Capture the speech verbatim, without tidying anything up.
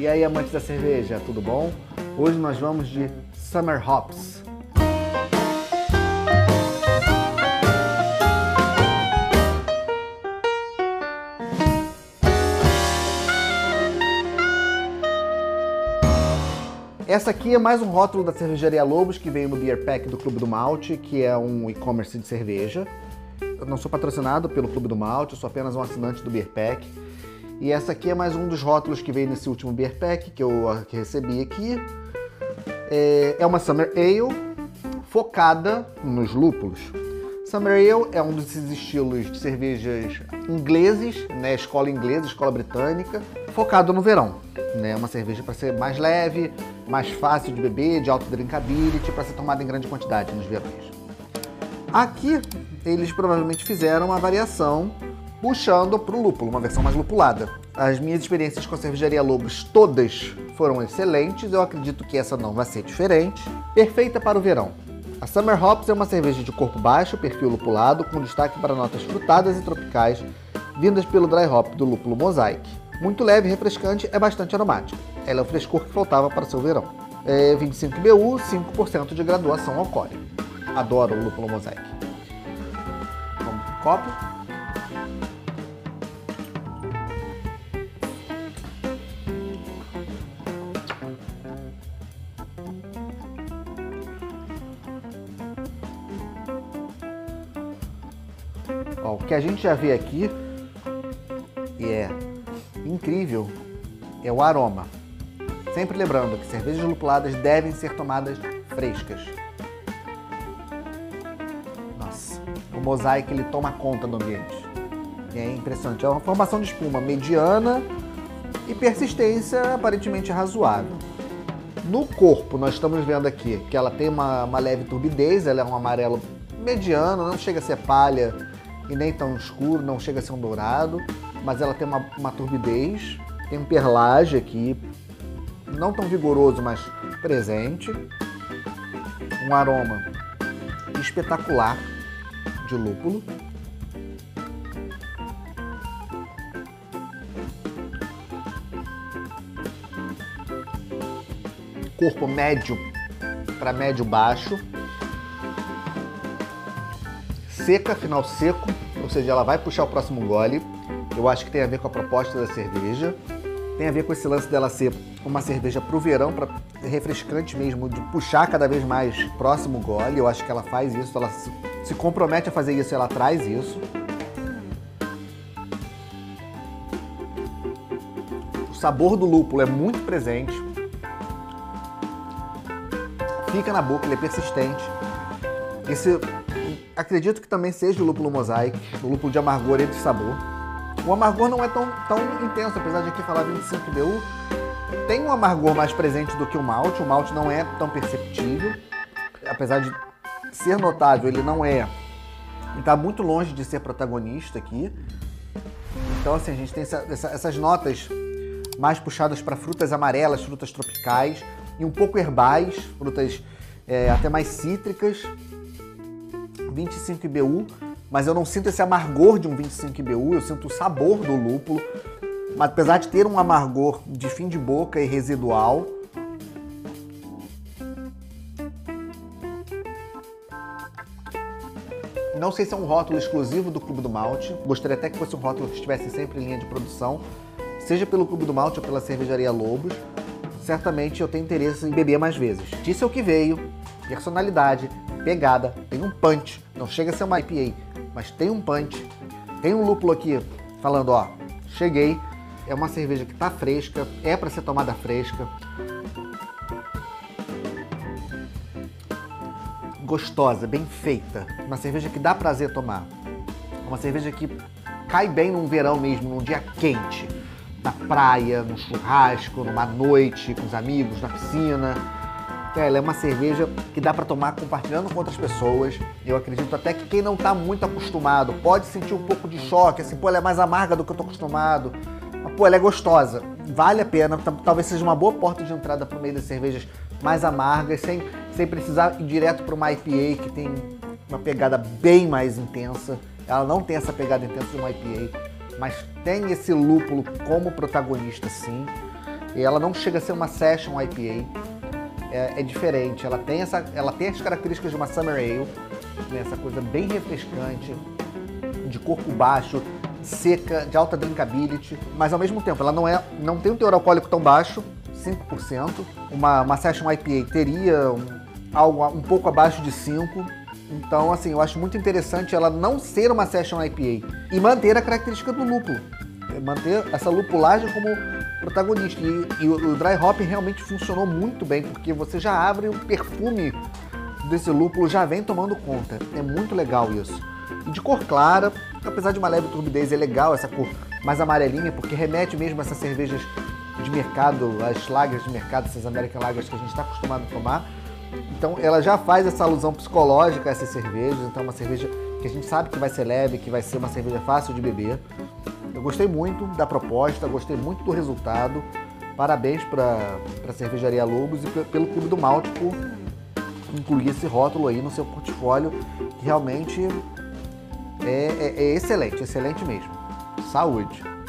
E aí, amantes da cerveja, tudo bom? Hoje nós vamos de Summer Hops. Essa aqui é mais um rótulo da Cervejaria Lobos, que veio no Beer Pack do Clube do Malte, que é um e-commerce de cerveja. Eu não sou patrocinado pelo Clube do Malte, eu sou apenas um assinante do Beer Pack. E essa aqui é mais um dos rótulos que veio nesse último Beer Pack que eu que recebi aqui. É uma Summer Ale focada nos lúpulos. Summer Ale é um desses estilos de cervejas ingleses, né? Escola inglesa, escola britânica, focado no verão. Né? Uma cerveja para ser mais leve, mais fácil de beber, de alto drinkability, para ser tomada em grande quantidade nos verões. Aqui, eles provavelmente fizeram uma variação puxando para o lúpulo, uma versão mais lupulada. As minhas experiências com a Cervejaria Lobos todas foram excelentes, eu acredito que essa não vai ser diferente. Perfeita para o verão. A Summer Hops é uma cerveja de corpo baixo, perfil lupulado, com destaque para notas frutadas e tropicais, vindas pelo dry hop do lúpulo Mosaic. Muito leve, refrescante, é bastante aromática. Ela é o frescor que faltava para o seu verão. É vinte e cinco B U, cinco por cento de graduação alcoólica. Adoro o lúpulo Mosaic. Vamos pro copo. Ó, o que a gente já vê aqui, e é incrível, é o aroma. Sempre lembrando que cervejas lupuladas devem ser tomadas frescas. Nossa, o Mosaic ele toma conta do ambiente. É impressionante. É uma formação de espuma mediana e persistência aparentemente razoável. No corpo, nós estamos vendo aqui que ela tem uma, uma leve turbidez, ela é um amarelo mediano, não chega a ser palha e nem tão escuro, não chega a ser um dourado, mas ela tem uma, uma turbidez, tem um perlage aqui, não tão vigoroso, mas presente. Um aroma espetacular de lúpulo. Corpo médio para médio baixo. Seca, final seco, ou seja, ela vai puxar o próximo gole. Eu acho que tem a ver com a proposta da cerveja. Tem a ver com esse lance dela ser uma cerveja para o verão, para refrescante mesmo, de puxar cada vez mais próximo o gole. Eu acho que ela faz isso, ela se compromete a fazer isso, ela traz isso. O sabor do lúpulo é muito presente. Fica na boca, ele é persistente. Esse, acredito que também seja o lúpulo Mosaic, o lúpulo de amargor e de sabor. O amargor não é tão, tão intenso, apesar de aqui falar vinte e cinco B U. Tem um amargor mais presente do que o malte. O malte não é tão perceptível. Apesar de ser notável, ele não é. Ele está muito longe de ser protagonista aqui. Então, assim, a gente tem essa, essa, essas notas mais puxadas para frutas amarelas, frutas tropicais e um pouco herbais, frutas é, até mais cítricas. vinte e cinco I B U. Mas eu não sinto esse amargor de um vinte e cinco I B U, eu sinto o sabor do lúpulo. Mas apesar de ter um amargor de fim de boca e residual. Não sei se é um rótulo exclusivo do Clube do Malte. Gostaria até que fosse um rótulo que estivesse sempre em linha de produção, seja pelo Clube do Malte ou pela Cervejaria Lobos. Certamente eu tenho interesse em beber mais vezes. Disso é o que veio, personalidade, pegada, tem um punch. Não chega a ser uma I P A, mas tem um punch, tem um lúpulo aqui falando, ó, cheguei. É uma cerveja que tá fresca, é para ser tomada fresca. Gostosa, bem feita. Uma cerveja que dá prazer tomar. Uma cerveja que cai bem num verão mesmo, num dia quente. Na praia, num churrasco, numa noite, com os amigos, na piscina. Ela é uma cerveja que dá para tomar compartilhando com outras pessoas. Eu acredito até que quem não tá muito acostumado pode sentir um pouco de choque, assim, pô, ela é mais amarga do que eu tô acostumado. Mas, pô, ela é gostosa, vale a pena, talvez seja uma boa porta de entrada pro meio das cervejas mais amargas, sem, sem precisar ir direto para uma I P A que tem uma pegada bem mais intensa. Ela não tem essa pegada intensa de uma I P A, mas tem esse lúpulo como protagonista, sim. E ela não chega a ser uma Session I P A, é, é diferente. Ela tem, essa, ela tem as características de uma Summer Ale, né? Essa coisa bem refrescante, de corpo baixo, seca, de alta drinkability, mas ao mesmo tempo ela não, é, não tem um teor alcoólico tão baixo, cinco por cento. Uma, uma Session I P A teria um, algo um pouco abaixo de cinco por cento. Então, assim, eu acho muito interessante ela não ser uma Session I P A e manter a característica do lúpulo, manter essa lupulagem como protagonista. E, e o, o dry hop realmente funcionou muito bem, porque você já abre o perfume desse lúpulo, já vem tomando conta. É muito legal isso. E de cor clara, apesar de uma leve turbidez, é legal essa cor mais amarelinha, porque remete mesmo a essas cervejas de mercado, as lagers de mercado, essas American Lagers que a gente está acostumado a tomar. Então ela já faz essa alusão psicológica a essas cervejas. Então é uma cerveja que a gente sabe que vai ser leve, que vai ser uma cerveja fácil de beber. Eu gostei muito da proposta, gostei muito do resultado. Parabéns para a Cervejaria Lobos e pelo Clube do Malte por incluir esse rótulo aí no seu portfólio, que realmente é, é, é excelente, excelente mesmo. Saúde!